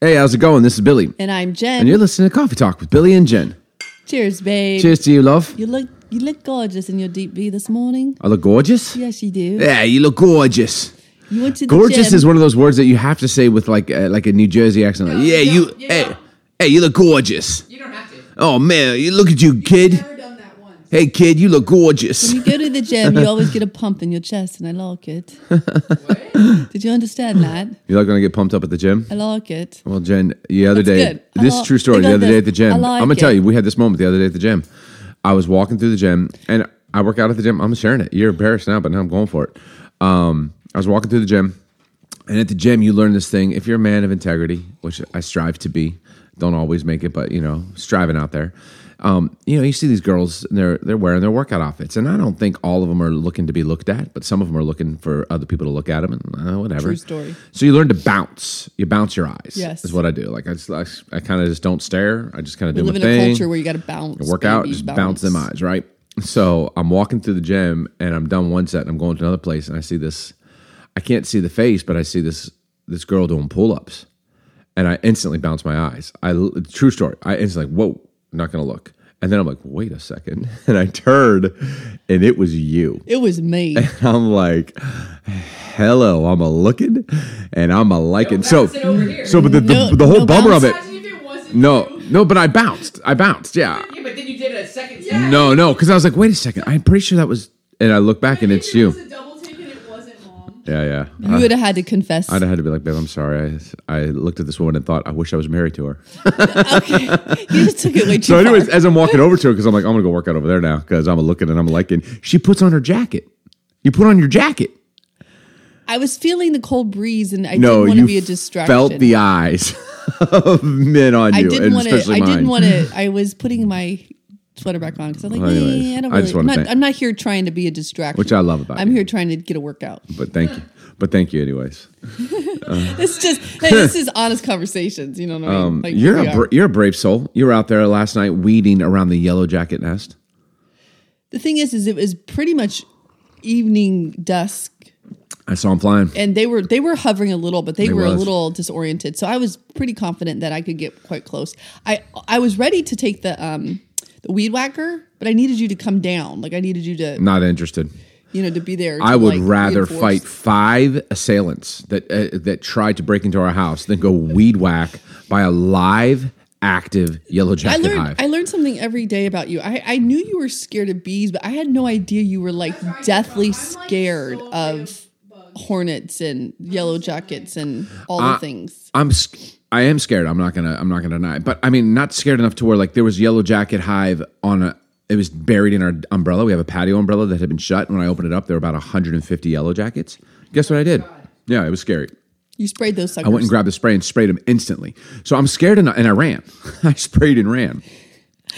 Hey, how's it going? This is Billy. And I'm Jen. And you're listening to Coffee Talk with Billy and Jen. Cheers, babe. Cheers to you, love. You look gorgeous in your deep V this morning. I look gorgeous? Yes, you do. Yeah, you look gorgeous. You went to the Gorgeous gym. Is one of those words that you have to say with like a New Jersey accent. No, like, yeah, you hey, you look gorgeous. You don't have to. Oh, man, you look at you, kid. You've never done that once. Hey, kid, you look gorgeous. When you go to the gym, you always get a pump in your chest, and I like it. What? Did you understand that? You're not going to get pumped up at the gym? I like it. Well, Jen, the other day at the gym. I'm going to tell you, we had this moment the other day at the gym. I was walking through the gym, and I work out at the gym. I'm sharing it. You're embarrassed now, but now I'm going for it. I was walking through the gym, and at the gym, you learn this thing. If you're a man of integrity, which I strive to be, don't always make it, but, striving out there. You see these girls, and they're wearing their workout outfits, and I don't think all of them are looking to be looked at, but some of them are looking for other people to look at them, and whatever. True story. So you learn to bounce. You bounce your eyes. Yes, is what I do. Like I kind of just don't stare. I just kind of do my thing. We live in a culture where you got to bounce. Work out, just bounce them eyes, right? So I'm walking through the gym, and I'm done one set, and I'm going to another place, and I see this. I can't see the face, but I see this girl doing pull-ups, and I instantly bounce my eyes. True story. I instantly whoa. I'm not going to look. And then I'm like, wait a second. And I turned, and it was you. It was me. And I'm like, hello, I'm a looking, and I'm a liking. But I bounced, yeah. Yeah, but then you did it a second time. No, because I was like, wait a second. I'm pretty sure that was, and I look back, and it's you. Yeah. You would have had to confess. I'd have had to be like, babe, I'm sorry. I looked at this woman and thought, I wish I was married to her. Okay. You just took it way too far. So anyways, as I'm walking over to her, because I'm like, I'm going to go work out over there now because I'm looking and I'm liking. She puts on her jacket. You put on your jacket. I was feeling the cold breeze and I didn't want to be a distraction. No, you felt the eyes of men on you, especially mine. I didn't want to. I was putting my sweater back on because I'm like, I don't really. I'm not here trying to be a distraction, which I love about. I'm here trying to get a workout. But thank you. But thank you, anyways. It's just this is honest conversations. You know what I mean? You're a brave soul. You were out there last night weeding around the yellow jacket nest. The thing is it was pretty much evening dusk. I saw them flying, and they were hovering a little, but they were a little disoriented. So I was pretty confident that I could get quite close. I was ready to take the weed whacker, but I needed you to come down. Like I needed you to not interested. To be there. I would rather fight 5 assailants that tried to break into our house than go weed whack by a live, active yellow jacket hive. I learned something every day about you. I knew you were scared of bees, but I had no idea you were deathly scared of hornets and yellow jackets and all the things. I am scared. I'm not gonna deny it. But I mean, not scared enough to where there was yellow jacket hive on a. It was buried in our umbrella. We have a patio umbrella that had been shut. When I opened it up, there were about 150 yellow jackets. Guess what I did? Yeah, it was scary. You sprayed those suckers. I went and grabbed the spray and sprayed them instantly. So I'm scared and I ran. I sprayed and ran.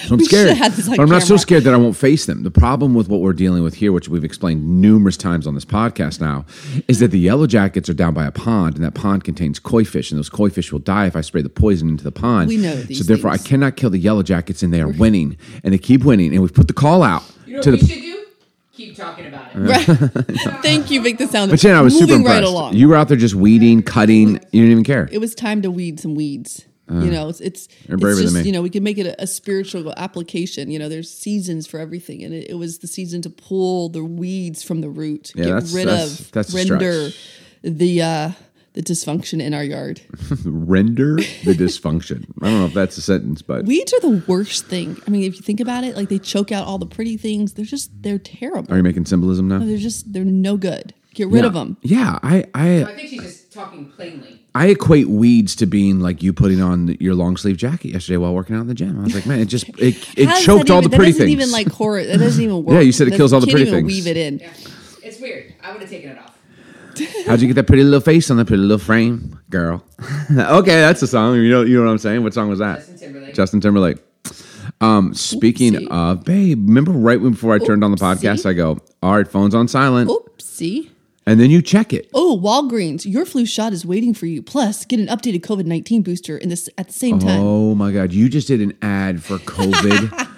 So I'm scared. But I'm not so scared that I won't face them. The problem with what we're dealing with here, which we've explained numerous times on this podcast now, is that the yellow jackets are down by a pond, and that pond contains koi fish, and those koi fish will die if I spray the poison into the pond. We know these. So therefore, things. I cannot kill the yellow jackets, and they are winning, and they keep winning, and we've put the call out. You know what we should do? Keep talking about it. Right. Thank you, make the sound. But Jen, I was super impressed. Right along. You were out there just weeding, cutting. You didn't even care. It was time to weed some weeds. It's just, we can make it a spiritual application. There's seasons for everything. And it was the season to pull the weeds from the root, the dysfunction in our yard. Render the dysfunction. I don't know if that's a sentence, but weeds are the worst thing. I mean, if you think about it, they choke out all the pretty things. They're terrible. Are you making symbolism now? No, they're no good. Get rid of them. Yeah. I think she's just talking plainly. I equate weeds to being like you putting on your long sleeve jacket yesterday while working out in the gym. I was like, man, it choked all the pretty things. That doesn't even work. Yeah, you said it kills all the pretty things. Weave it in. Yeah. It's weird. I would have taken it off. How'd you get that pretty little face on that pretty little frame, girl? Okay, that's a song. You know what I'm saying? What song was that? Justin Timberlake. Speaking of, babe, remember right before I turned on the podcast, I go, all right, phone's on silent. Oopsie. And then you check it. Oh, Walgreens, your flu shot is waiting for you. Plus, get an updated COVID-19 booster at the same time. Oh, my God. You just did an ad for COVID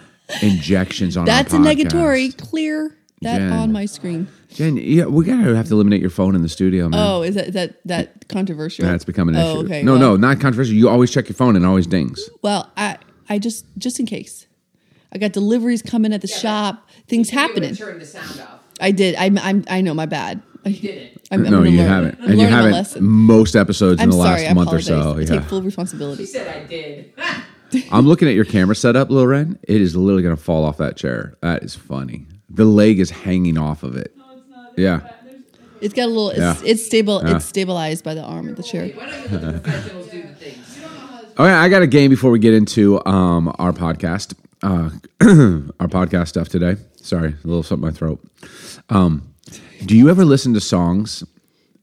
injections on our podcast. That's a negatory. Clear that on my screen. Jen, yeah, we gotta have to eliminate your phone in the studio, man. Oh, is that controversial? That's become an issue. Okay, no, not controversial. You always check your phone and it always dings. Well, I just in case. I got deliveries coming at the shop. Things happening. Turn the sound off. I did. I know. My bad. You didn't. You haven't. And you haven't most episodes in the last month or so. I take full responsibility. She said I did. I'm looking at your camera setup, Lil Ren. It is literally going to fall off that chair. That is funny. The leg is hanging off of it. No, it's not. Yeah. It's got a little, it's stable. Yeah. It's stabilized by the arm of the chair. Why don't you let the professionals do the things? All right, I got a game before we get into our podcast. Our podcast stuff today. Sorry, a little something in my throat. Do you ever listen to songs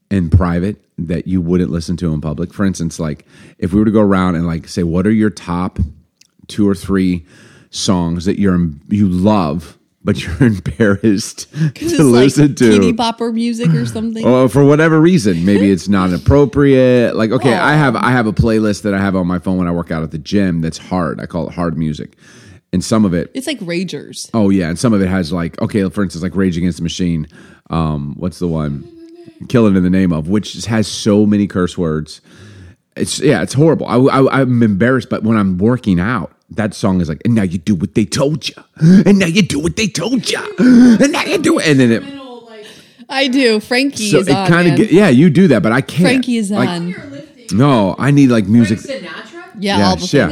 in private that you wouldn't listen to in public? For instance, like if we were to go around and like say, what are your top 2 or 3 songs that you love but you're embarrassed to listen to? Kitty bopper music or something. Or for whatever reason, maybe it's not appropriate. Like, okay, I have a playlist that I have on my phone when I work out at the gym that's hard. I call it hard music. And some of it... It's like Ragers. Oh, yeah. And some of it has like... Okay, for instance, like Rage Against the Machine. What's the one? Killin' in the Name of, which has so many curse words. It's horrible. I'm embarrassed, but when I'm working out, that song is like, and now you do what they told you. And now you do what they told you. And now you do it. And then it... I do. Frankie is on, man. Yeah, you do that, but I can't. Frankie is on. No, I need like music... Yeah, all the time.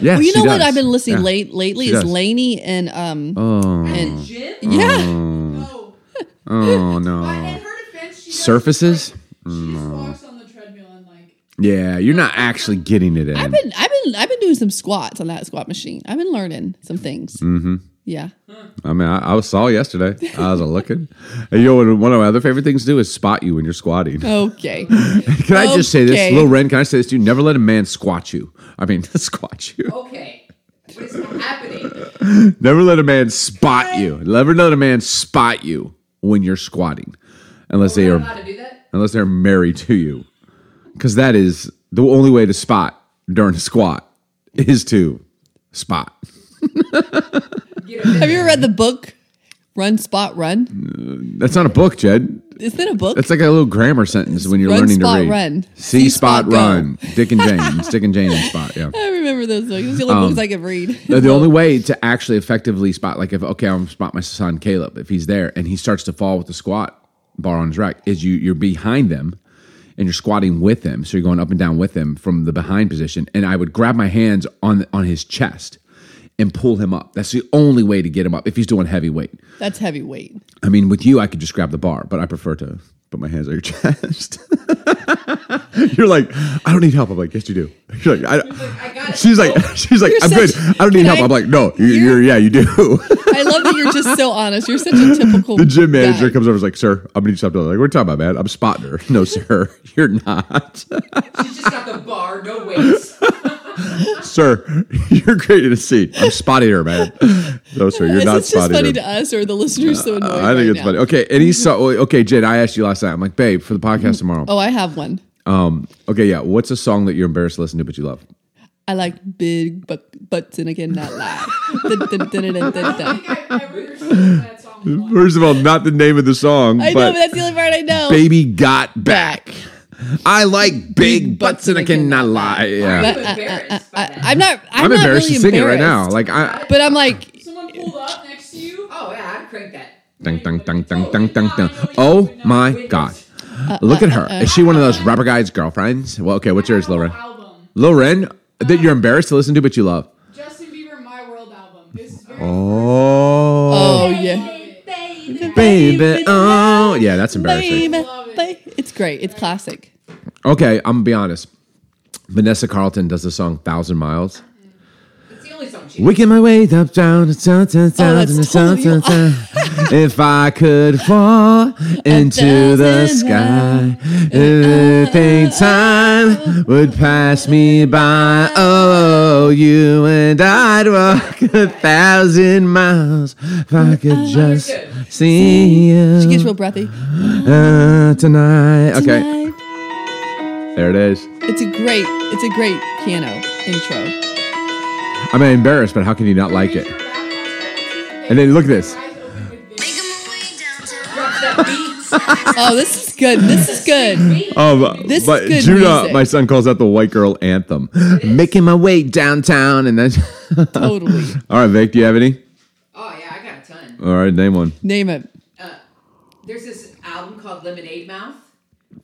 Yeah, well, you know what I've been listening lately is Lainey and and Jim? Yeah. Oh no. And her defense, she surfaces. She just walks on the treadmill and like. Yeah, you're not actually getting it in. I've been doing some squats on that squat machine. I've been learning some things. Mm-hmm. Yeah. I mean, I was saw yesterday. I was looking. You know, one of my other favorite things to do is spot you when you're squatting. Okay. Can I just say this? Lil Ren, can I say this to you? Never let a man squat you. I mean, squat you. Okay. What is happening? Never let a man spot you. Never let a man spot you when you're squatting. Unless they are married to you. Because that is the only way to spot during a squat is to spot. Have you ever read the book Run, Spot, Run? That's not a book, Jed. Is that a book? That's like a little grammar sentence when you're learning to read. Run, Spot, Run. See, Spot, Run. Dick and Jane. Dick and Jane and Spot, yeah. I remember those books. Those are the only books I could read. The only way to actually effectively spot, like if, okay, I'm going to spot my son Caleb, if he's there, and he starts to fall with the squat bar on his rack, is you're behind them, and you're squatting with him, so you're going up and down with him from the behind position, and I would grab my hands on his chest. And pull him up. That's the only way to get him up if he's doing heavyweight. That's heavyweight. I mean, with you, I could just grab the bar, but I prefer to put my hands on your chest. You're like, I don't need help. I'm like, yes, you do. You're like, I got it. She's like, I'm good. I don't need help. I'm like, no, you do. I love that you're just so honest. You're such a typical. The gym manager comes over and is like, sir, I'm gonna need something. I'm like, what are you talking about, man? I'm spotting her. No, sir, you're not. She's just got the bar, no weights. Sir, you're great in a seat. I'm spotting her, man. No, sir, you're not spotting her. It's funny to us or the listeners so annoyed. I think it's funny. Okay, and okay, Jade, I asked you last night. I'm like, babe, for the podcast tomorrow. Oh, I have one. Okay, yeah. What's a song that you're embarrassed to listen to but you love? I like big butts and I cannot lie. First of all, not the name of the song. I know, but that's the only part I know. Baby Got Back. I like big butts and I cannot lie. Yeah. I'm not embarrassed to sing it right now. Like but I'm like someone pulled up next to you. Oh yeah, I'd crank that. Dun, dun, dun, dun, dun, dun, dun. Oh my God. Look at her. Is she one of those rapper guys' girlfriends? Well, okay, what's yours, Lil Ren? Lil Ren that you're embarrassed to listen to but you love. Justin Bieber, My World album. Oh yeah. Baby, oh yeah, that's embarrassing. It's great. It's classic. Okay, I'm gonna be honest. Vanessa Carlton does the song 1,000 Miles. It's the only song she does. Waking my way up, down. If I could fall into the sky, everything time would pass me by. Oh, you and I'd walk 1,000 miles if I could just see you. She gets real breathy. Tonight. Okay. There it is. It's a great piano intro. I'm embarrassed, but how can you not like it? And then look at this. Oh, this is good. This is good. This but is good Judah, music. My son calls that the white girl anthem. Making my way downtown, and then totally. All right, Vic, do you have any? Oh yeah, I got a ton. All right, name one. Name it. There's this album called Lemonade Mouth.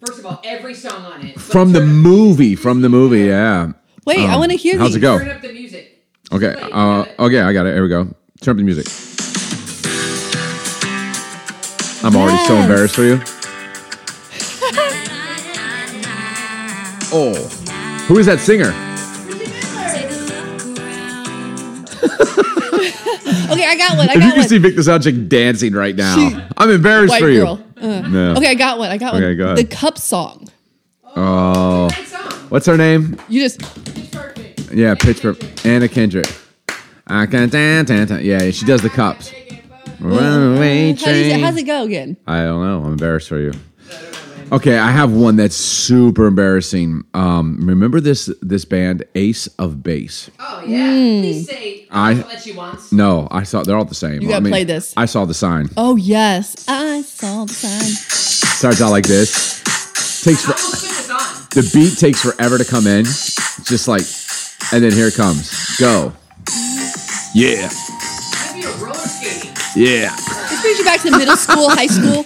First of all, every song on it from the movie. Yeah. Wait, I want to hear. How's it go? Turn up the music. Okay. Okay, I got it. Here we go. Turn up the music. I'm already so embarrassed for you. Oh, who is that singer? Okay, I got one. If you can see Vic the Sound Chick dancing right now, I'm embarrassed for you. White girl. No. Okay, I got one. Okay, go ahead. The Cup Song. Oh. What's her name? You just. Yeah, Pittsburgh. Anna Kendrick. I can Yeah, she does the cups. Runaway train. How's it go again? I don't know. I'm embarrassed for you. Okay, I have one that's super embarrassing. Remember this band, Ace of Base? Oh yeah. Please say I'll let you once. No, I saw they're all the same. You gotta play this. I saw the sign. Oh yes, I saw the sign. Starts out like this. The beat takes forever to come in. It's just like, and then here it comes. Go. Yeah. Yeah. This brings you back to middle school, high school.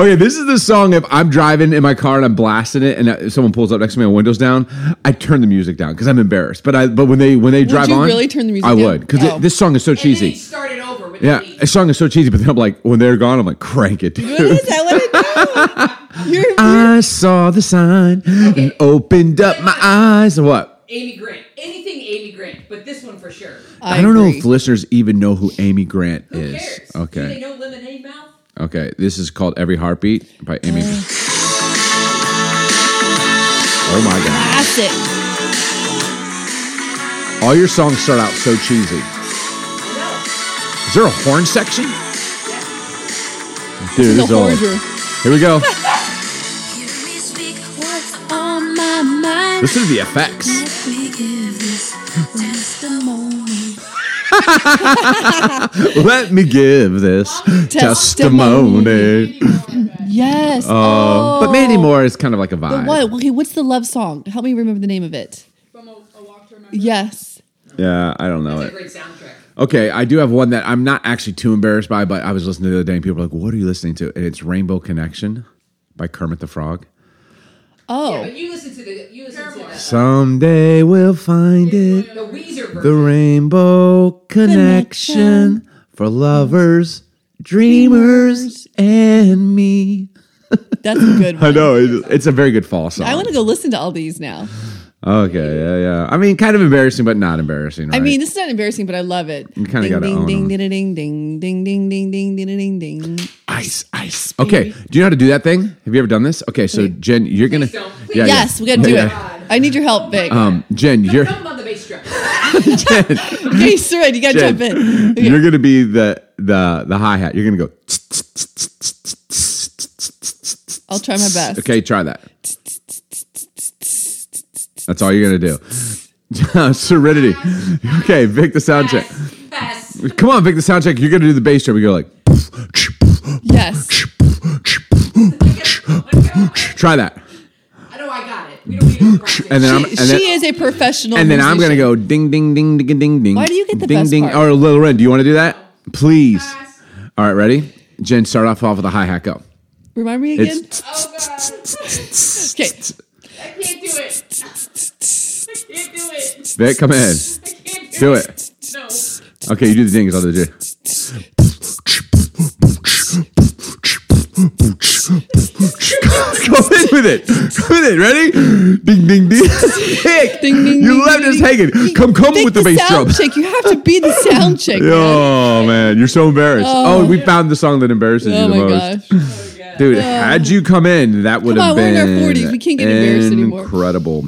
Okay, this is the song if I'm driving in my car and I'm blasting it and someone pulls up next to me and windows down, I turn the music down because I'm embarrassed. But when they drive on... Would you really turn the music down? I would because this song is so cheesy. And then start it over with the beat. This song is so cheesy, but then I'm like, when they're gone, I'm like, crank it, dude. What is that? Let it go. I saw the sign and opened up my eyes. What? Amy Grant. Anything Amy Grant, but this one for sure. I don't know if listeners even know who Amy Grant is. Who cares? Okay. Do they know Lemonade Mouth? Okay, this is called Every Heartbeat by Amy. Oh my God. That's it. All your songs start out so cheesy. Is there a horn section? Yeah. Dude, this is old. Here we go. This is the effects. Let me give this testimony. Yes. But Mandy Moore is kind of like a vibe. What? Okay, what's the love song? Help me remember the name of it. From a Walk to Remember? Yes. Yeah, I don't know. That's a great soundtrack. Okay, I do have one that I'm not actually too embarrassed by, but I was listening to the other day and people were like, what are you listening to? And it's Rainbow Connection by Kermit the Frog. Oh. Yeah, but you listen to the someday we'll find it. The Weezer version. The Rainbow Connection for lovers, dreamers, and me. That's a good one. I know. It's a very good fall song. I want to go listen to all these now. Okay, yeah. I mean, kind of embarrassing, but not embarrassing, right? I mean, this is not embarrassing, but I love it. You kind of got to own them. Ding, ding, ding, ding, ding, ding, ding, ding, ding, ding, ding, ding, ding, ding. Ice. Okay, do you know how to do that thing? Have you ever done this? Okay, so Jen, you're going to... Yes, we got to do it. I need your help, Vic. Jen, you're... Come on the bass drum. Jen. Bass drum, you got to jump in. You're going to be the hi-hat. You're going to go... I'll try my best. Okay, try that. That's all you're going to do. Serenity. Okay, Vic the Sound Check. Yes. Come on, Vic the Sound Check. You're going to do the bass drum. We go like... Yes. Try that. I know I got it. We don't need to practice. She is a professional And then musician. I'm going to go ding, ding, ding, ding, ding, ding. Why do you get the ding, best ding, part? Or Lil Ren, do you want to do that? Please. Yes. All right, ready? Jen, start off with a hi-hat. Go. Remind me again? Okay. I can't do it. I can't do it. Vic, come in. I can't do it. No. Okay, you do the ding. I'll do the Go in with it. Come in with it. Ready? Ding, ding, ding. Vic, ding, ding, you left us hanging. Come with the bass drum. Check. You have to be the sound check. Oh, man. You're so embarrassed. Oh, we found the song that embarrasses you the most. Gosh. Dude, had you come in, that would have been incredible. We're in our 40s. We can't get embarrassed anymore. Incredible.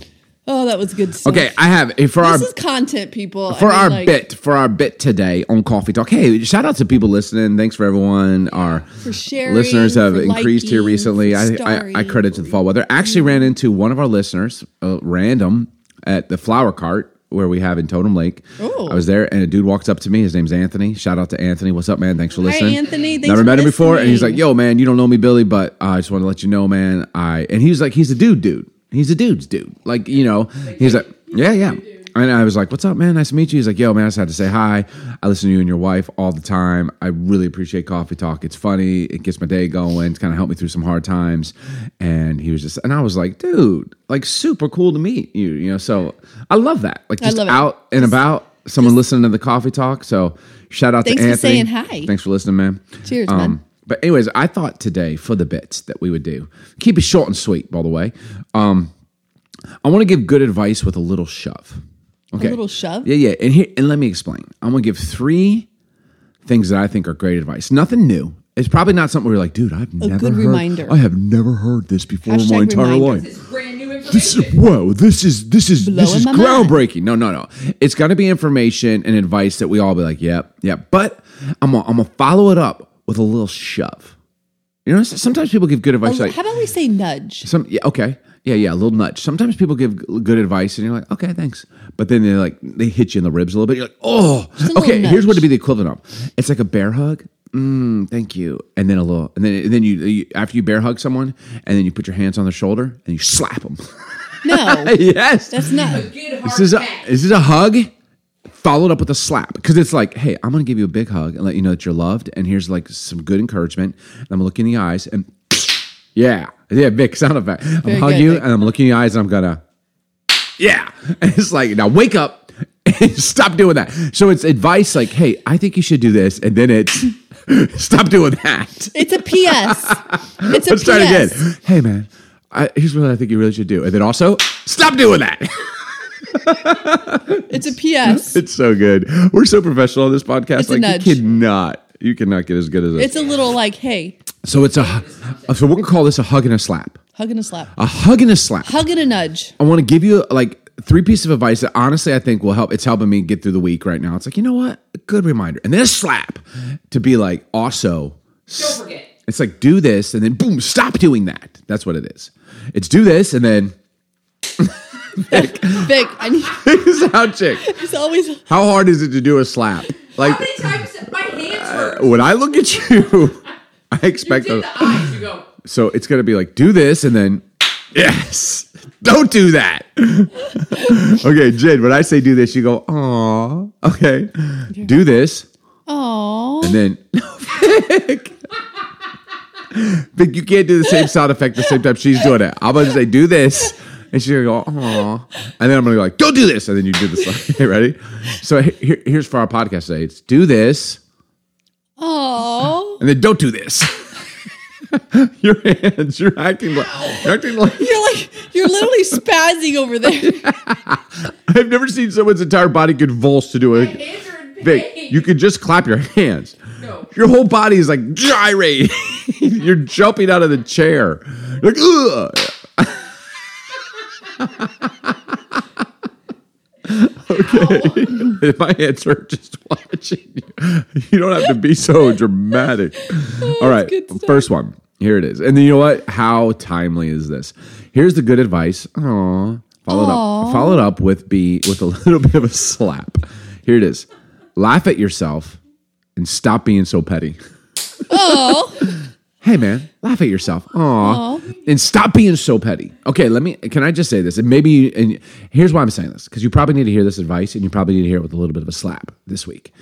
Oh, that was good stuff. Okay, I have this is content, people. For our bit today on Coffee Talk. Hey, shout out to people listening. Thanks for everyone. Our listeners have increased here recently. I credit to the fall weather. Actually ran into one of our listeners, random, at the flower cart where we have in Totem Lake. Ooh. I was there, and a dude walks up to me. His name's Anthony. Shout out to Anthony. What's up, man? Thanks for listening. Hi, Anthony. Thanks Never for met listening. Him before, and he's like, yo, man, you don't know me, Billy, but I just want to let you know, man. And he was like, he's a dude. He's a dude's dude. Like, you know, he's like, yeah. And I was like, what's up, man? Nice to meet you. He's like, yo, man, I just had to say hi. I listen to you and your wife all the time. I really appreciate Coffee Talk. It's funny. It gets my day going. It's kind of helped me through some hard times. And he was just, and I was like, dude, like super cool to meet you, you know? So I love that. Like just out and about, someone listening to the Coffee Talk. So shout out to Anthony. Thanks for saying hi. Thanks for listening, man. Cheers, man. But anyways, I thought today for the bits that we would do, keep it short and sweet, by the way. I want to give good advice with a little shove. Okay. A little shove? Yeah. And let me explain. I'm going to give three things that I think are great advice. Nothing new. It's probably not something where you're like, dude, I have never heard this before in my entire life. This is brand new information. This is groundbreaking. No. It's got to be information and advice that we all be like, yep. But I'm gonna follow it up with a little shove. You know, sometimes people give good advice. Like, how about we say nudge? Okay. Yeah, a little nudge. Sometimes people give good advice, and you're like, okay, thanks. But then they hit you in the ribs a little bit. You're like, oh, okay, here's what it'd be the equivalent of. It's like a bear hug. Thank you. And then you after you bear hug someone, and then you put your hands on their shoulder, and you slap them. No. Yes. That's not a good hard pack. This is a hug followed up with a slap. Because it's like, hey, I'm going to give you a big hug and let you know that you're loved, and here's like some good encouragement. And I'm going to look you in the eyes, and yeah, big sound effect. I'm going to hug you, and I'm looking in your eyes, and I'm going to, yeah. And it's like, now wake up and stop doing that. So it's advice like, hey, I think you should do this, and then it's, stop doing that. It's a P.S. Let's start again. Hey, man, here's what I think you really should do. And then also, stop doing that. It's a P.S. It's so good. We're so professional on this podcast. It's like, a nudge. You cannot get as good as us. It's a little like, hey. So it's so we're gonna call this a hug and a slap. Hug and a slap. A hug and a slap. Hug and a nudge. I want to give you like three pieces of advice that honestly I think will help. It's helping me get through the week right now. It's like, you know what? A good reminder. And then a slap to be like, also. Don't forget. It's like, do this and then boom, stop doing that. That's what it is. It's do this and then. Vic, I need. Sound chick. It's always. How hard is it to do a slap? Like, how many times my hands hurt? When I look at you. I expect you did the eyes, you go. So it's going to be like, do this, and then, yes, don't do that. Okay, Jen, when I say do this, you go, aw. Okay, do this. Aw. And then, Vic, you can't do the same sound effect the same time she's doing it. I'm going to say, do this, and she's going to go, aw. And then I'm going to go like, don't do this, and then you do this. Okay, ready? So here's for our podcast today. It's do this. Oh, and then don't do this. Your hands, you're acting like you're literally spazzing over there. Yeah. I've never seen someone's entire body convulse to do it. My hands are in pain. Vic, you could just clap your hands. No. Your whole body is like gyrating. You're jumping out of the chair. You're like, ugh. Okay. If my hands hurt just watching you, you don't have to be so dramatic. All right. First one. Here it is. And then you know what? How timely is this? Here's the good advice. Aww. Followed up with a little bit of a slap. Here it is. Laugh at yourself and stop being so petty. Oh. Hey, man, laugh at yourself. Aw. And stop being so petty. Okay, can I just say this? And here's why I'm saying this, because you probably need to hear this advice, and you probably need to hear it with a little bit of a slap this week.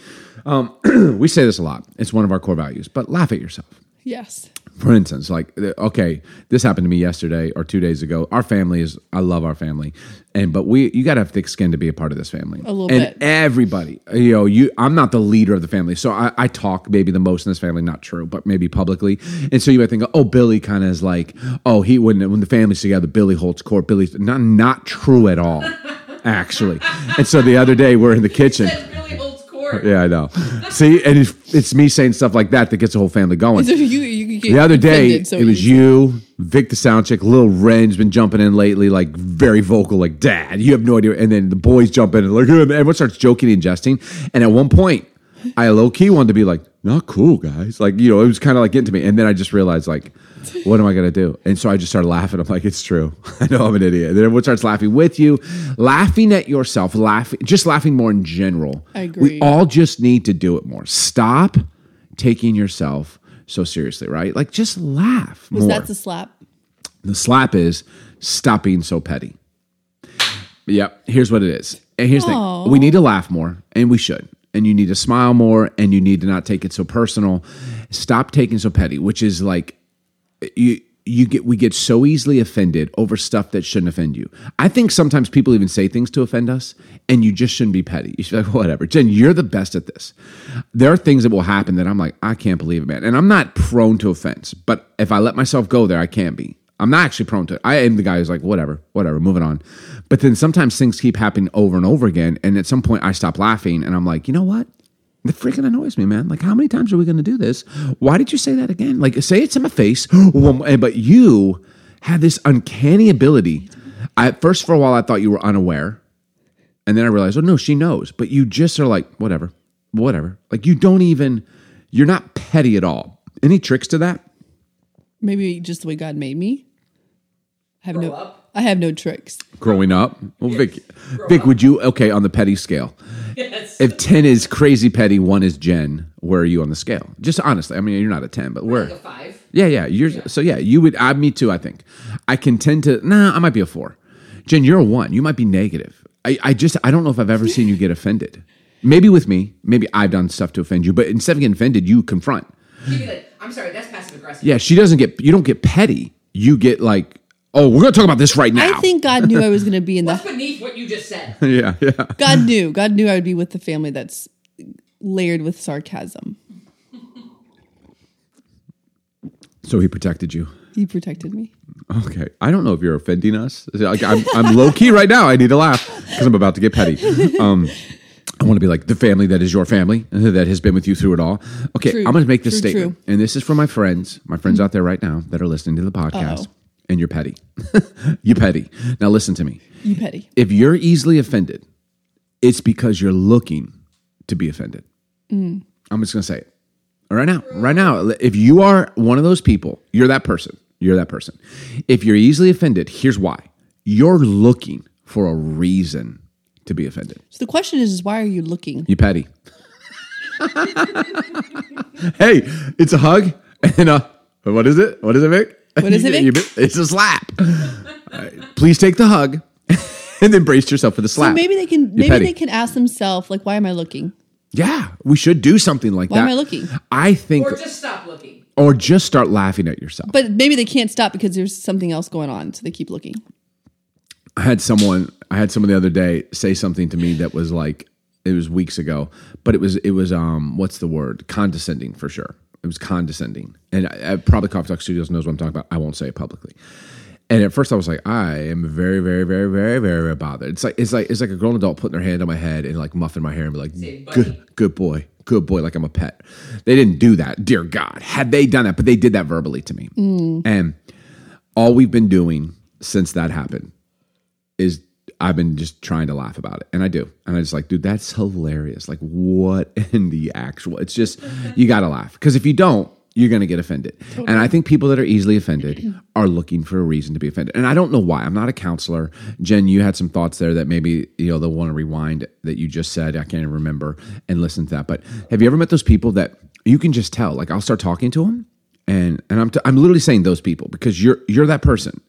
We say this a lot. It's one of our core values, but laugh at yourself. Yes. For instance, like, okay, this happened to me yesterday or 2 days ago. Our family I love our family. But you got to have thick skin to be a part of this family. A little bit. And everybody, you know, I'm not the leader of the family. So I talk maybe the most in this family, not true, but maybe publicly. And so you might think, oh, Billy kind of is like, oh, he wouldn't, when the family's together, Billy holds court. Billy's not true at all, actually. And so the other day we're in the kitchen. Yeah, I know. See, and it's me saying stuff like that that gets the whole family going. So you the other day, it was you, Vic the sound chick, Lil Ren's been jumping in lately, like very vocal, like, Dad, you have no idea. And then the boys jump in and like, everyone starts joking and jesting. And at one point, I low-key wanted to be like, not cool, guys. Like, you know, it was kind of like getting to me. And then I just realized, like, What am I going to do? And so I just started laughing. I'm like, it's true. I know I'm an idiot. And then everyone starts laughing with you, laughing at yourself, laughing, just laughing more in general. I agree. We all just need to do it more. Stop taking yourself so seriously, right? Like, just laugh more. Was that the slap? The slap is stop being so petty. Yep. Here's what it is. And here's the thing. We need to laugh more, and we should. And you need to smile more, and you need to not take it so personal. Stop taking so petty, which is like we get so easily offended over stuff that shouldn't offend you. I think sometimes people even say things to offend us, and you just shouldn't be petty. You should be like, whatever. Jen, you're the best at this. There are things that will happen that I'm like, I can't believe it, man. And I'm not prone to offense, but if I let myself go there, I can't be. I'm not actually prone to it. I am the guy who's like, whatever, moving on. But then sometimes things keep happening over and over again. And at some point I stop laughing and I'm like, you know what? That freaking annoys me, man. Like, how many times are we going to do this? Why did you say that again? Like, say it's in my face. But you had this uncanny ability. At first, for a while, I thought you were unaware. And then I realized, oh, no, she knows. But you just are like, whatever. Like, you don't even, you're not petty at all. Any tricks to that? Maybe just the way God made me. I have no tricks. Growing up? Well, yes. Vic, would you, okay, on the petty scale. Yes. If 10 is crazy petty, 1 is Jen, where are you on the scale? Just honestly, I mean, you're not a 10, but where? Like a 5. Yeah. So yeah, you would, me too, I think. I can tend to, I might be a 4. Jen, you're a 1. You might be negative. I don't know if I've ever seen you get offended. Maybe with me. Maybe I've done stuff to offend you, but instead of getting offended, you confront. She'd be like, I'm sorry, that's passive aggressive. Yeah, you don't get petty. You get like, oh, we're going to talk about this right now. I think God knew I was going to be in that. What's beneath what you just said? Yeah. God knew I would be with the family that's layered with sarcasm. So he protected you. He protected me. Okay. I don't know if you're offending us. I'm low key right now. I need to laugh because I'm about to get petty. I want to be like the family that is your family that has been with you through it all. Okay, true. I'm going to make this statement. True. And this is for my friends out there right now that are listening to the podcast. Uh-oh. And you're petty. You petty. Now listen to me. You petty. If you're easily offended, it's because you're looking to be offended. Mm. I'm just going to say it. Right now, if you are one of those people, you're that person. If you're easily offended, here's why. You're looking for a reason to be offended. So the question is why are you looking? You petty. Hey, it's a hug and a, what is it? What is it, Vic? What is it? It's a slap. Right, please take the hug and then brace yourself for the slap. So maybe they can ask themselves, like, why am I looking? Yeah, we should do something like that. Why am I looking? I think, or just stop looking, or just start laughing at yourself. But maybe they can't stop because there's something else going on, so they keep looking. I had someone the other day say something to me that was like, it was weeks ago, but it was what's the word? Condescending for sure. It was condescending. And I probably Coffee Talk Studios knows what I'm talking about. I won't say it publicly. And at first I was like, I am very, very, very, very, very, very bothered. It's like a grown adult putting their hand on my head and like muffing my hair and be like, good boy, like I'm a pet. They didn't do that. Dear God, had they done that, but they did that verbally to me. Mm. And all we've been doing since that happened is I've been just trying to laugh about it. And I do. And I just like, dude, that's hilarious. Like, what in the actual? It's just, you got to laugh. Because if you don't, you're going to get offended. Totally. And I think people that are easily offended are looking for a reason to be offended. And I don't know why. I'm not a counselor. Jen, you had some thoughts there that maybe, you know, they'll want to rewind that you just said. I can't even remember and listen to that. But have you ever met those people that you can just tell? Like, I'll start talking to them. And I'm literally saying those people because you're that person.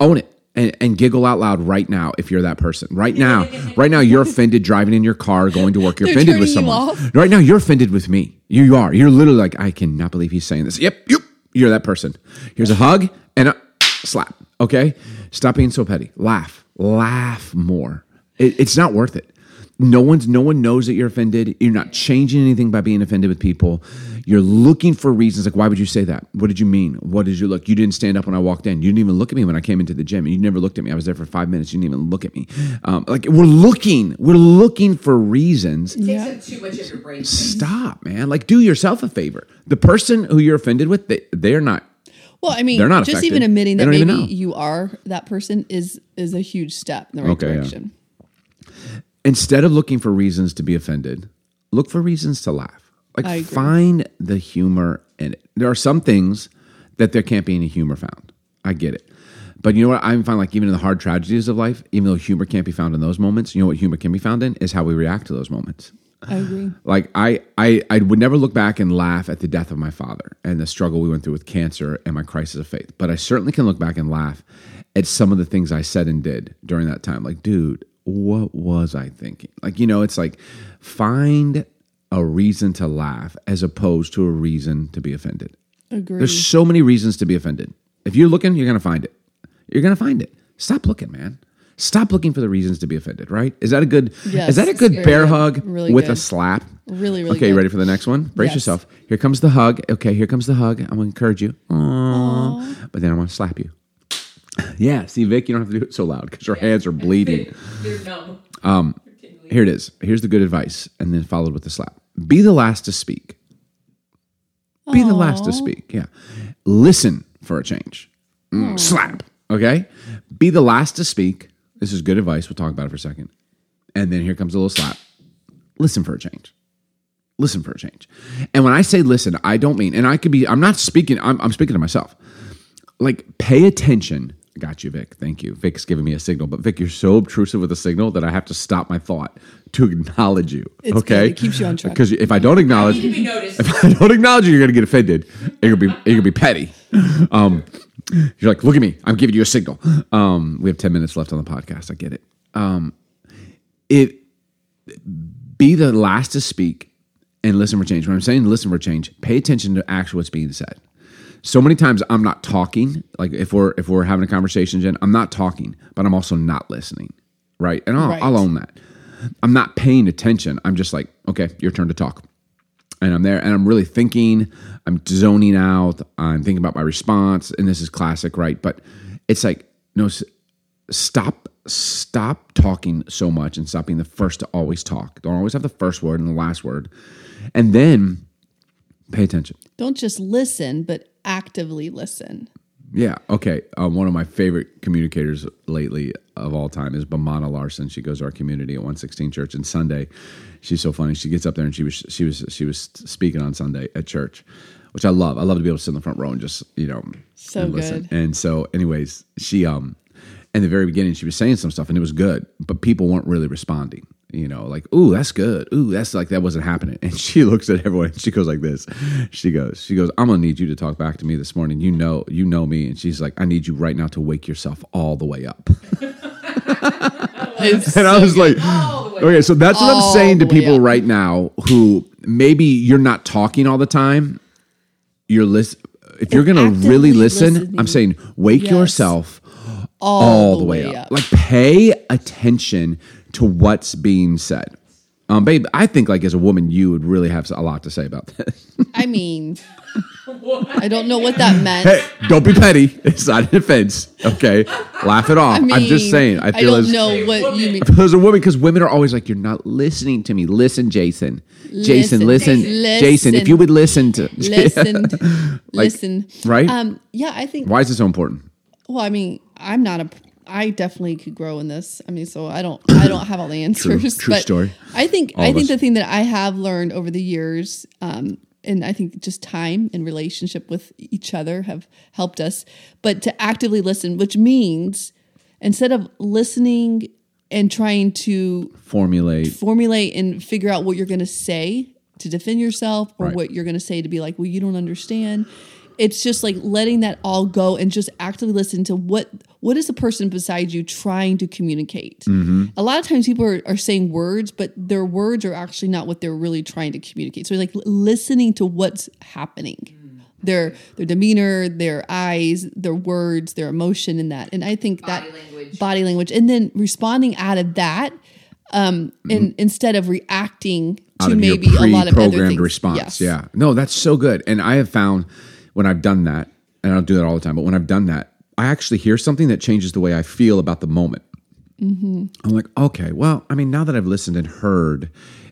Own it. And giggle out loud right now if you're that person. Right now you're offended driving in your car, going to work. You're offended with someone. Right now you're offended with me. You are. You're literally like, I cannot believe he's saying this. Yep. You're that person. Here's a hug and a slap. Okay? Stop being so petty. Laugh more. It's not worth it. No one knows that you're offended. You're not changing anything by being offended with people. You're looking for reasons. Like, why would you say that? What did you mean? What did you look? You didn't stand up when I walked in. You didn't even look at me when I came into the gym. You never looked at me. I was there for 5 minutes. You didn't even look at me. Like, we're looking for reasons. It takes up too much of your brain. Stop, man. Like, do yourself a favor. The person who you're offended with, they're not. Well, I mean, just affected. Even admitting that maybe you are that person is a huge step in the right direction. Yeah. Instead of looking for reasons to be offended, look for reasons to laugh. Like, find the humor in it. There are some things that there can't be any humor found. I get it. But you know what? I find, like, even in the hard tragedies of life, even though humor can't be found in those moments, you know what humor can be found in is how we react to those moments. I agree. Like, I would never look back and laugh at the death of my father and the struggle we went through with cancer and my crisis of faith. But I certainly can look back and laugh at some of the things I said and did during that time. Like, dude, what was I thinking? Like, you know, it's like, find a reason to laugh as opposed to a reason to be offended. Agreed. There's so many reasons to be offended. If you're looking, you're going to find it. You're going to find it. Stop looking, man. Stop looking for the reasons to be offended, right? Is that a good bear hug really with good. A slap? Really, really Okay, good. You ready for the next one? Brace yourself. Here comes the hug. Okay, here comes the hug. I'm going to encourage you. Aww. But then I want to slap you. Yeah, see, Vic, you don't have to do it so loud because your hands are bleeding. They're numb. Here it is. Here's the good advice, and then followed with the slap. Be the last to speak. Be the last to speak, yeah. Listen for a change. Slap, okay? Be the last to speak. This is good advice. We'll talk about it for a second. And then here comes a little slap. Listen for a change. Listen for a change. And when I say listen, I don't mean, and I could be, I'm not speaking, I'm speaking to myself. Like, pay attention. Got you, Vic. Thank you. Vic's giving me a signal. But Vic, you're so obtrusive with a signal that I have to stop my thought to acknowledge you. It's okay? Good. It keeps you on track. Because if I don't acknowledge you, you're going to get offended. You're going to be petty. You're like, look at me. I'm giving you a signal. We have 10 minutes left on the podcast. I get it. Be the last to speak and listen for change. When I'm saying listen for change, pay attention to actually what's being said. So many times I'm not talking. Like if we're having a conversation, Jen, I'm not talking, but I'm also not listening, right? And I'll own that. I'm not paying attention. I'm just like, okay, your turn to talk. And I'm there, and I'm really thinking, I'm zoning out, I'm thinking about my response, and this is classic, right? But it's like, no, stop talking so much and stop being the first to always talk. Don't always have the first word and the last word. And then pay attention. Don't just listen, but actively listen. Yeah, okay. One of my favorite communicators lately of all time is Bamana Larson. She goes to our community at 116 Church, and Sunday, she's so funny. She gets up there and she was speaking on Sunday at church, which I love. I love to be able to sit in the front row and just, you know, and listen. Good. And so, anyways, she in the very beginning she was saying some stuff and it was good, but people weren't really responding. You know, like, ooh, that's good. Ooh, that's like, that wasn't happening. And she looks at everyone and she goes like this. She goes, I'm going to need you to talk back to me this morning. You know me. And she's like, I need you right now to wake yourself all the way up. And I was like, okay, so that's what I'm saying to people right now who maybe you're not talking all the time. You're listening. If you're going to really listen, I'm saying wake yourself all the way up. Like, pay attention to what's being said. Babe, I think, like, as a woman, you would really have a lot to say about this. I mean, I don't know what that meant. Hey, don't be petty. It's not an offense. Okay? Laugh it off. I mean, I'm just saying. I don't know what you mean. As a woman, because women are always like, you're not listening to me. Listen, Jason. Listen. Jason, if you would listen to. Listen. Right? Yeah, I think. Why is it so important? Well, I mean, I definitely could grow in this. I mean, so I don't have all the answers. True but story. I think the thing that I have learned over the years, and I think just time and relationship with each other have helped us, but to actively listen, which means instead of listening and trying to formulate and figure out what you're going to say to defend yourself or what you're going to say to be like, well, you don't understand. It's just like letting that all go and just actively listen to what is the person beside you trying to communicate. Mm-hmm. A lot of times people are saying words, but their words are actually not what they're really trying to communicate. So like listening to what's happening, their demeanor, their eyes, their words, their emotion in that. And I think body language and then responding out of that and instead of reacting out to of maybe your a lot of other things. Response. Yes. Yeah. No, that's so good. And I have found when I've done that, and I don't do that all the time, but when I've done that, I actually hear something that changes the way I feel about the moment. Mm-hmm. I'm like, okay, well, I mean, now that I've listened and heard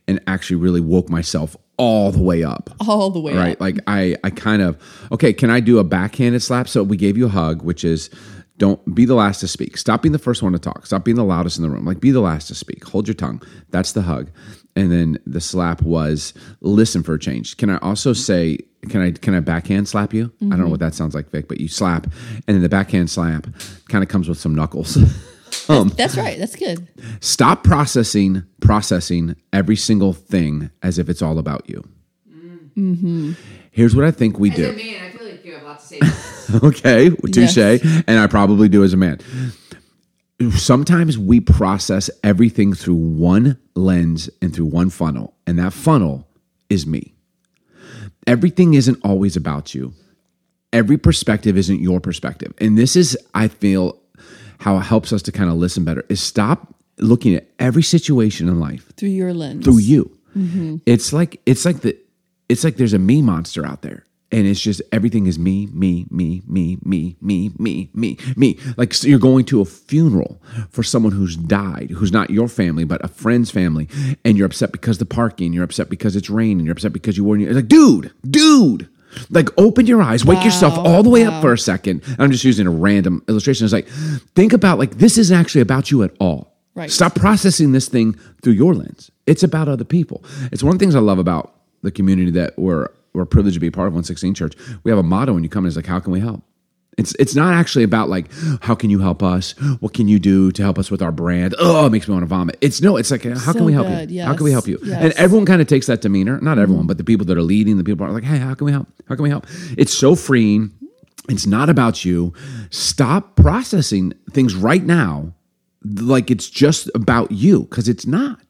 and actually really woke myself all the way up. Right? Like I kind of, okay, can I do a backhanded slap? So we gave you a hug, which is don't be the last to speak. Stop being the first one to talk. Stop being the loudest in the room. Like be the last to speak. Hold your tongue. That's the hug. And then the slap was, listen for a change. Can I also say, can I backhand slap you? Mm-hmm. I don't know what that sounds like, Vic, but you slap. And then the backhand slap kind of comes with some knuckles. That's right. That's good. Stop processing every single thing as if it's all about you. Mm-hmm. Here's what I think we do. As a man, I feel like you have a lot to say about this. Okay, touche. Yes. And I probably do as a man. Sometimes we process everything through one lens and through one funnel, and that funnel is me. Everything isn't always about you. Every perspective isn't your perspective. And this is, I feel, how it helps us to kind of listen better, is stop looking at every situation in life through your lens, through you. Mm-hmm. It's like there's a me monster out there. And it's just everything is me, me, me, me, me, me, me, me, me. Like, so you're going to a funeral for someone who's died, who's not your family, but a friend's family. And you're upset because the parking, you're upset because it's raining, you're upset because you wore your... Like, dude. Like, open your eyes, wake yourself all the way up for a second. I'm just using a random illustration. It's like, think about, like, this isn't actually about you at all. Right. Stop processing this thing through your lens. It's about other people. It's one of the things I love about the community that we're privileged to be a part of 116 Church. We have a motto when you come in, it's like, how can we help? It's not actually about like, how can you help us? What can you do to help us with our brand? Oh, it makes me want to vomit. It's like, how can we help you? Yes. How can we help you? Yes. And everyone kind of takes that demeanor. Not everyone, but the people that are leading, the people are like, hey, how can we help? How can we help? It's so freeing. It's not about you. Stop processing things right now like it's just about you, because it's not.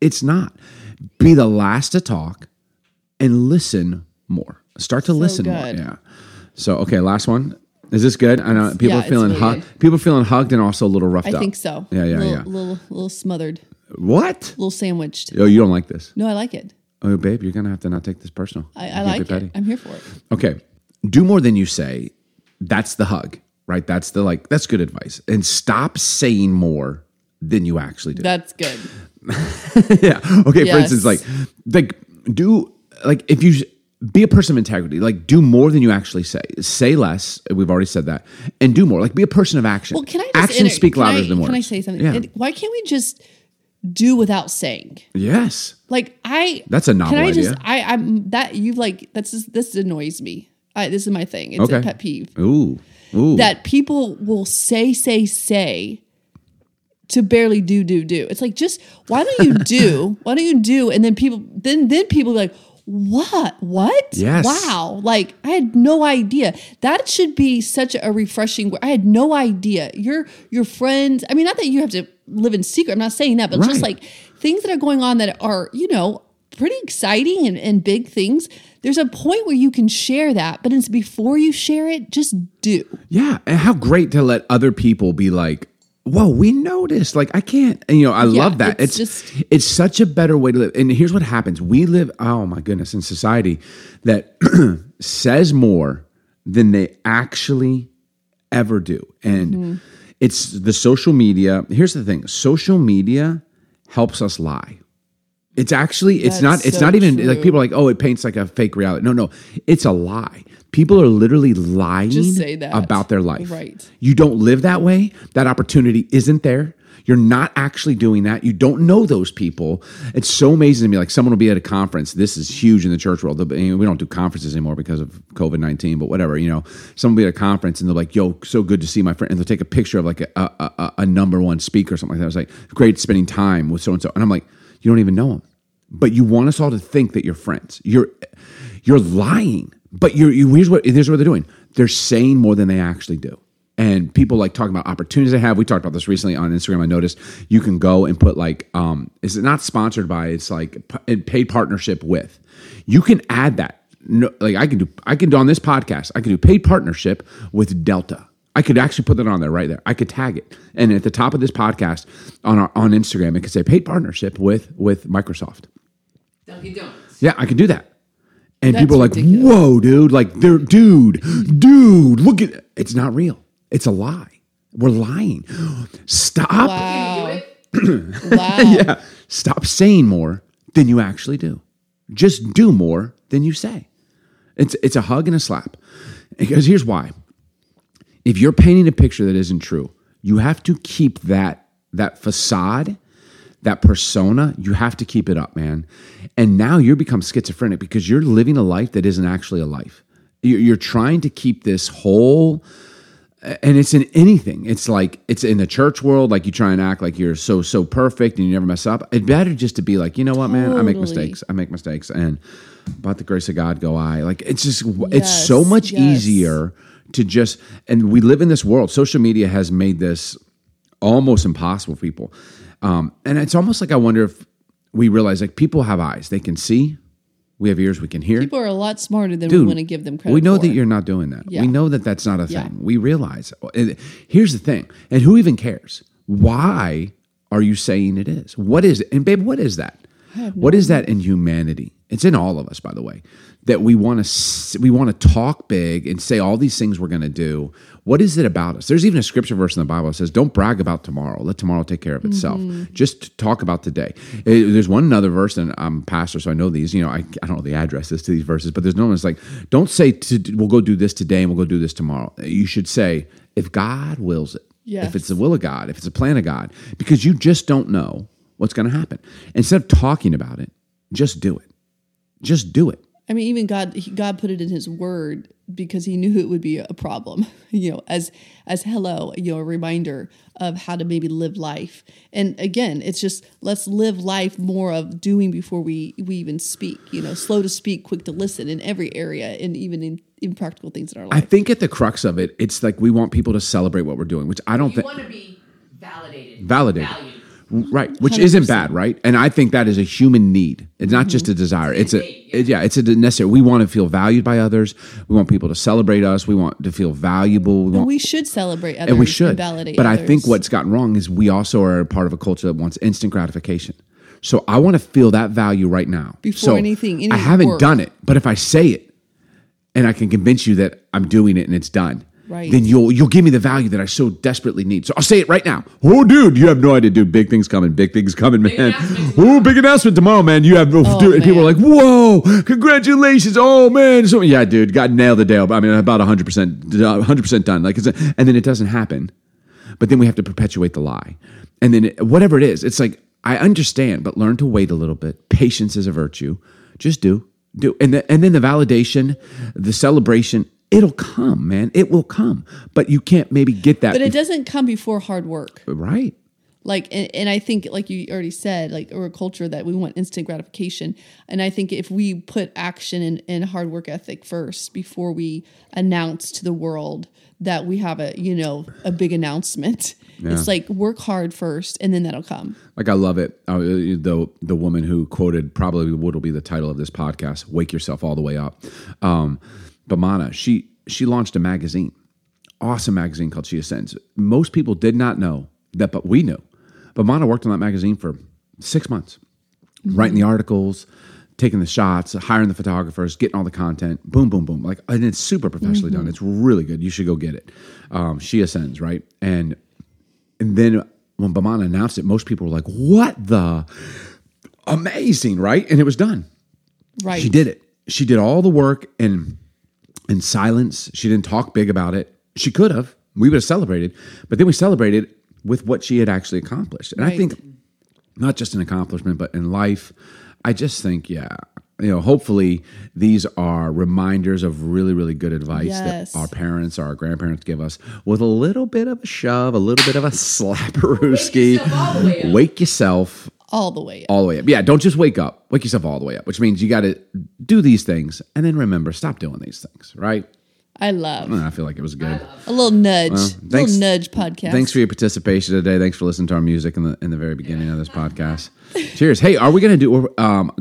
It's not. Be the last to talk and listen more. Start to listen more. Yeah. So, okay, last one. Is this good? I know people are feeling hugged. People are feeling hugged and also a little roughed up. I think so. Yeah. Little smothered. What? A little sandwiched. Oh, you don't like this? No, I like it. Oh, babe, you're gonna have to not take this personal. I like it. I'm here for it. Okay, do more than you say. That's the hug, right? That's the like. That's good advice. And stop saying more than you actually do. That's good. Yeah. Okay. Yes. For instance, like do. Like, if you be a person of integrity, like, do more than you actually say. Say less. We've already said that. And do more. Like, be a person of action. Well, can I just actions speak louder than words. Can I say something? Yeah. Why can't we just do without saying? Yes. Like, that's a novel idea. This annoys me. This is my thing. It's a pet peeve. Ooh. That people will say to barely do. It's like, just, why don't you do? And then people be like, what? Yes. Wow. Like, I had no idea. That should be such a refreshing word. I had no idea. Your friends, I mean, not that you have to live in secret. I'm not saying that, but right. Just like things that are going on that are, you know, pretty exciting and big things. There's a point where you can share that, but it's before you share it, just do. Yeah. And how great to let other people be like, whoa, we noticed. Like, I can't, and, you know, I love that. It's such a better way to live. And here's what happens. We live, oh my goodness, in society that says more than they actually ever do. And it's the social media. Here's the thing. Social media helps us lie. It's actually, it's not even true. Like, people are like, oh, it paints like a fake reality. No, it's a lie. People are literally lying about their life. Right. You don't live that way. That opportunity isn't there. You're not actually doing that. You don't know those people. It's so amazing to me. Like, someone will be at a conference. This is huge in the church world. We don't do conferences anymore because of COVID-19, but whatever, you know. Someone will be at a conference and they're like, yo, so good to see my friend. And they'll take a picture of like a number one speaker or something like that. I was like, great spending time with so-and-so. And I'm like, you don't even know him. But you want us all to think that you're friends. You're lying. But here's what they're doing. They're saying more than they actually do. And people like talking about opportunities they have. We talked about this recently on Instagram. I noticed you can go and put like, is it not sponsored by, it's like paid partnership with. You can add that. No, like I can do on this podcast, I can do paid partnership with Delta. I could actually put that on there right there. I could tag it. And at the top of this podcast on Instagram, it could say paid partnership with Microsoft. Dunkin' Donuts. Yeah, I could do that. And that's people are like, ridiculous. Whoa, dude, like, they're, dude, look at it. It's not real. It's a lie. We're lying. Stop. Wow. Wow. Yeah. Stop saying more than you actually do. Just do more than you say. It's a hug and a slap. Because here's why. If you're painting a picture that isn't true, you have to keep that facade that persona, you have to keep it up, man. And now you become schizophrenic because you're living a life that isn't actually a life. You're trying to keep this whole, and it's in anything. It's like, it's in the church world, like you try and act like you're so perfect and you never mess up. It's better just to be like, you know what, man, I make mistakes. And by the grace of God, go I. Like, it's just, it's so much easier to just, and we live in this world. Social media has made this almost impossible for people. And it's almost like I wonder if we realize, like, people have eyes. They can see. We have ears. We can hear. People are a lot smarter than we want to give them credit for. We know that you're not doing that. Yeah. We know that that's not a thing. We realize. Here's the thing. And who even cares? Why are you saying it is? What is it? And babe, what is that? What is that in humanity? It's in all of us, by the way, that we want to talk big and say all these things we're going to do. What is it about us? There's even a scripture verse in the Bible that says, don't brag about tomorrow. Let tomorrow take care of itself. Mm-hmm. Just talk about today. There's one another verse, and I'm a pastor, so I know these. You know, I don't know the addresses to these verses, but there's no one that's like, don't say, we'll go do this today and we'll go do this tomorrow. You should say, if God wills it, if it's the will of God, if it's the plan of God, because you just don't know what's going to happen. Instead of talking about it, just do it. Just do it. I mean, even God put it in His Word because He knew it would be a problem, you know, as hello, you know, a reminder of how to maybe live life. And again, it's just, let's live life more of doing before we even speak, you know, slow to speak, quick to listen in every area, and even in practical things in our life. I think at the crux of it, it's like we want people to celebrate what we're doing, which I don't think. You want to be validated. Valued. Right, which 100%. Isn't bad, right? And I think that is a human need. It's not just a desire. It's a necessary. We want to feel valued by others. We want people to celebrate us. We want to feel valuable. And we should celebrate others. And we should. And validate others. I think what's gotten wrong is we also are a part of a culture that wants instant gratification. So I want to feel that value right now. Before anything. I haven't done it, but if I say it and I can convince you that I'm doing it and it's done, right, then you'll give me the value that I so desperately need. So I'll say it right now. Oh, dude, you have no idea, dude. Big things coming, man. Oh, big announcement tomorrow, man. You have dude. And people are like, whoa, congratulations. Oh, man. So yeah, dude, got nailed the deal. I mean, about 100% done. Like, and then it doesn't happen. But then we have to perpetuate the lie. And then whatever it is, it's like, I understand, but learn to wait a little bit. Patience is a virtue. Just do. And then the validation, the celebration, it'll come, man. It will come. But you can't maybe get that. But it doesn't come before hard work. Right. Like, and I think, like you already said, like, we're a culture that we want instant gratification. And I think if we put action and hard work ethic first before we announce to the world that we have a big announcement, it's like, work hard first and then that'll come. Like, I love it. The woman who quoted probably what will be the title of this podcast, Wake Yourself All the Way Up. Bamana, she launched a magazine, awesome magazine called She Ascends. Most people did not know that, but we knew. Bamana worked on that magazine for 6 months, writing the articles, taking the shots, hiring the photographers, getting all the content, boom, boom, boom. Like, and it's super professionally done. It's really good. You should go get it. She Ascends, right? And then when Bamana announced it, most people were like, what the? Amazing, right? And it was done. Right. She did it. She did all the work and... in silence. She didn't talk big about it. She could have. We would have celebrated. But then we celebrated with what she had actually accomplished. And right. I think not just an accomplishment, but in life, I just think, hopefully these are reminders of really, really good advice that our parents or our grandparents give us with a little bit of a shove, a little bit of a slapperooski. Wake yourself all the way up. All the way up. Yeah, don't just wake up. Wake yourself all the way up, which means you got to do these things and then remember, stop doing these things, right? I feel like it was good. A little nudge. Well, thanks, little nudge podcast. Thanks for your participation today. Thanks for listening to our music in the very beginning of this podcast. Cheers. Hey, are we going to do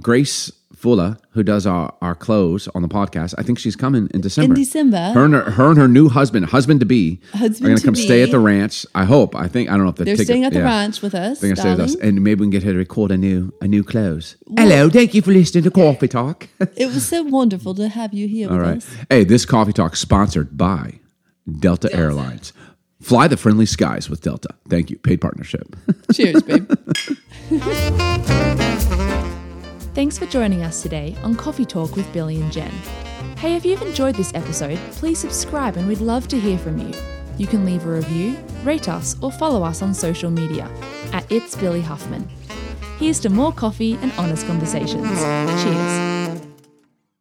Grace Fula, who does our clothes on the podcast? I think she's coming in December. Her and her new husband-to-be, are going to come stay at the ranch. I hope. I don't know if they're staying at the ranch with us. They're going to stay with us, and maybe we can get her to record a new clothes. Well, hello, thank you for listening to Coffee Talk. It was so wonderful to have you here. All with right. us. Hey, this Coffee Talk sponsored by Delta Airlines. Fly the friendly skies with Delta. Thank you. Paid partnership. Cheers, babe. Thanks for joining us today on Coffee Talk with Billy and Jen. Hey, if you've enjoyed this episode, please subscribe and we'd love to hear from you. You can leave a review, rate us, or follow us on social media at It's Billy Huffman. Here's to more coffee and honest conversations. Cheers.